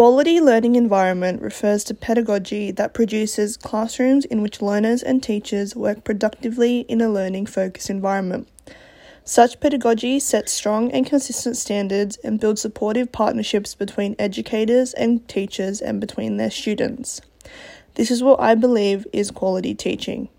Quality learning environment refers to pedagogy that produces classrooms in which learners and teachers work productively in a learning-focused environment. Such pedagogy sets strong and consistent standards and builds supportive partnerships between educators and teachers and between their students. This is what I believe is quality teaching.